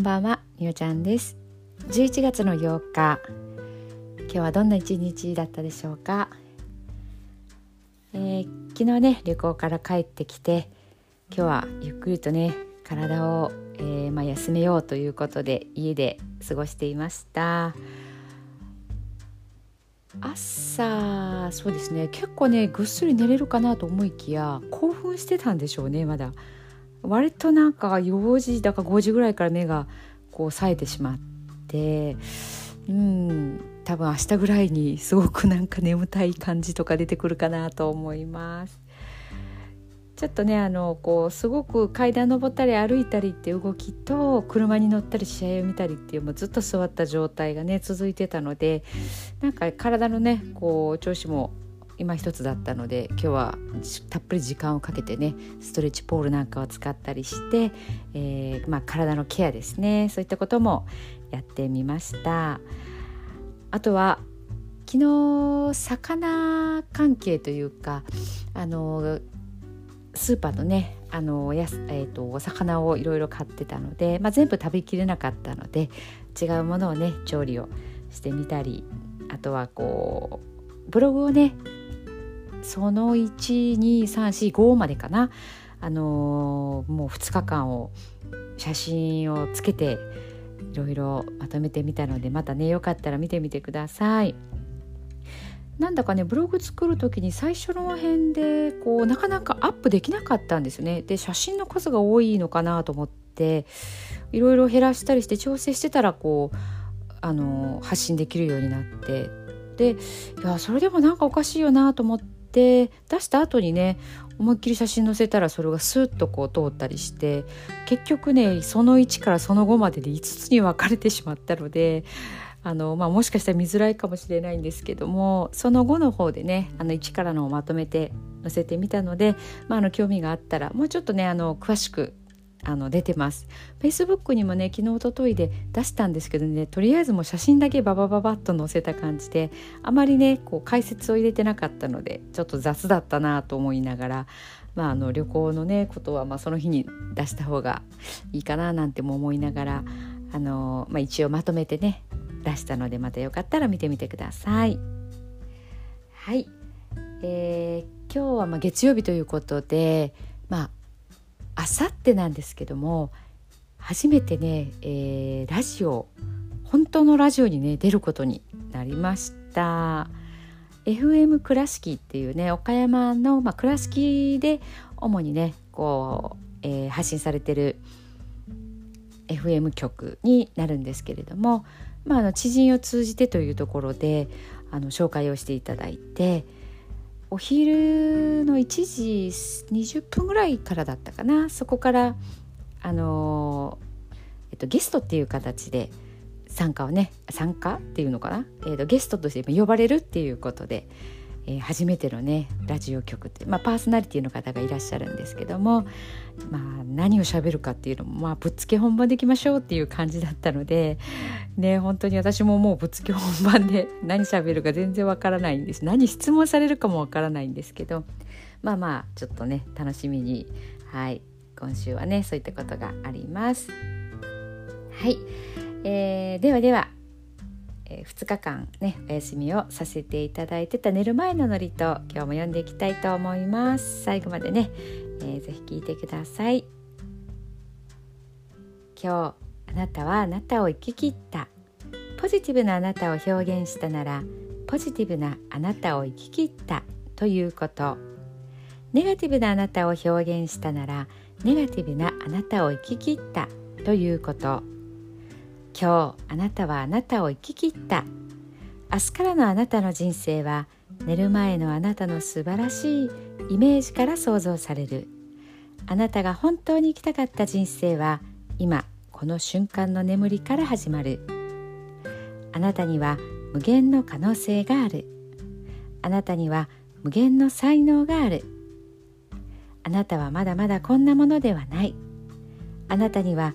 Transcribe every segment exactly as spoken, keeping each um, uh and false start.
んばんは、みおちゃんです。じゅういちがつのようか、今日はどんな一日だったでしょうか。えー、昨日ね、旅行から帰ってきて、今日はゆっくりとね、体を、えーまあ、休めようということで家で過ごしていました。朝、そうですね、結構ねぐっすり寝れるかなと思いきや、興奮してたんでしょうね。まだ割となんかよじだかごじぐらいから目がこう冴えてしまって、うん多分明日ぐらいにすごくなんか眠たい感じとか出てくるかなと思います。ちょっとねあのこうすごく階段登ったり歩いたりっていう動きと、車に乗ったり試合を見たりっていう、もうずっと座った状態がね続いてたので、なんか体のねこう調子も今一つだったので、今日はたっぷり時間をかけてね、ストレッチポールなんかを使ったりして、えーまあ、体のケアですね、そういったこともやってみました。あとは昨日魚関係というか、あのスーパーのねあのや、えー、とお魚をいろいろ買ってたので、まあ、全部食べきれなかったので、違うものをね調理をしてみたり、あとはこうブログをねそのいち、に、さん、し、ごまでかな、あのー、もうふつかかんを写真をつけていろいろまとめてみたので、またねよかったら見てみてください。なんだかねブログ作る時に最初の辺でこうなかなかアップできなかったんですね。で写真の数が多いのかなと思っていろいろ減らしたりして調整してたら、こうあの発信できるようになって、でいやそれでもなんかおかしいよなと思って出した後にね、思いっきり写真載せたらそれがスーッとこう通ったりして、結局ねそのいちからそのごまででいつつに分かれてしまったので、あのまあ、もしかしたら見づらいかもしれないんですけども、その後の方でねあの一からのをまとめて載せてみたので、まあ、あの興味があったらもうちょっとねあの詳しくあの出てます。 Facebook にもね昨日一昨日で出したんですけどね、とりあえずもう写真だけババババッと載せた感じで、あまりねこう解説を入れてなかったのでちょっと雑だったなと思いながら、まあ、あの旅行のねことはまあその日に出した方がいいかななんても思いながら、あの、まあ、一応まとめてね出したので、またよかったら見てみてください。はい、えー、今日はまあ月曜日ということで、まあ明後日なんですけども、初めてね、えー、ラジオ本当のラジオにね出ることになりました。 エフエム 倉敷っていうね岡山の、まあ、倉敷で主にねこう、えー、発信されてる エフエム 局になるんですけれども、まあ、あの知人を通じてというところであの紹介をしていただいて、お昼のいちじにじゅっぷんぐらいからだったかな、そこからあの、えっと、ゲストっていう形で参加をね参加っていうのかな、えっと、ゲストとして呼ばれるっていうことで、えー、初めてのねラジオ局って、まあ、パーソナリティの方がいらっしゃるんですけども、まあ、何を喋るかっていうのも、まあ、ぶっつけ本番でいきましょうっていう感じだったのでね、本当に私ももうぶっつけ本番で何喋るか全然わからないんです。何質問されるかもわからないんですけど、まあまあちょっとね楽しみに、はい、今週はねそういったことがあります。はい、えー、ではではふつかかんねお休みをさせていただいてた寝る前のノリと、今日も読んでいきたいと思います。最後までね、えー、ぜひ聞いてください。今日あなたはあなたを生き切った。ポジティブなあなたを表現したなら、ポジティブなあなたを生き切ったということ。ネガティブなあなたを表現したなら、ネガティブなあなたを生き切ったということ。今日あなたはあなたを生き切った。明日からのあなたの人生は、寝る前のあなたの素晴らしいイメージから想像される。あなたが本当に生きたかった人生は、今この瞬間の眠りから始まる。あなたには無限の可能性がある。あなたには無限の才能がある。あなたはまだまだこんなものではない。あなたには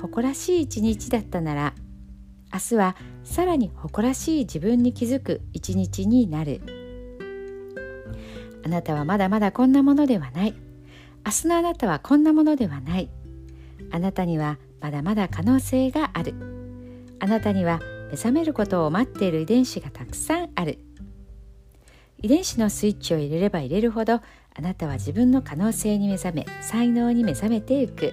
誇らしい一日だったなら、明日はさらに誇らしい自分に気づく一日になる。あなたはまだまだこんなものではない。明日のあなたはこんなものではない。あなたにはまだまだ可能性がある。あなたには目覚めることを待っている遺伝子がたくさんある。遺伝子のスイッチを入れれば入れるほど、あなたは自分の可能性に目覚め、才能に目覚めていく。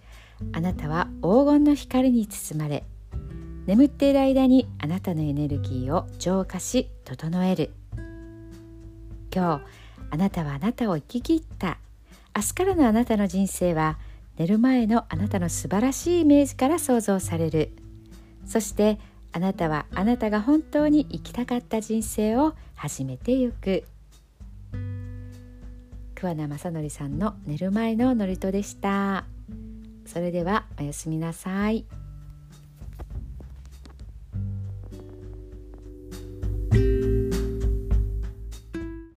あなたは黄金の光に包まれ、眠っている間にあなたのエネルギーを浄化し、整える。今日、あなたはあなたを生き切った。明日からのあなたの人生は、寝る前のあなたの素晴らしいイメージから想像される。そして、あなたはあなたが本当に生きたかった人生を始めてゆく。桑名正則さんの寝る前の祝詞でした。それではおやすみなさい。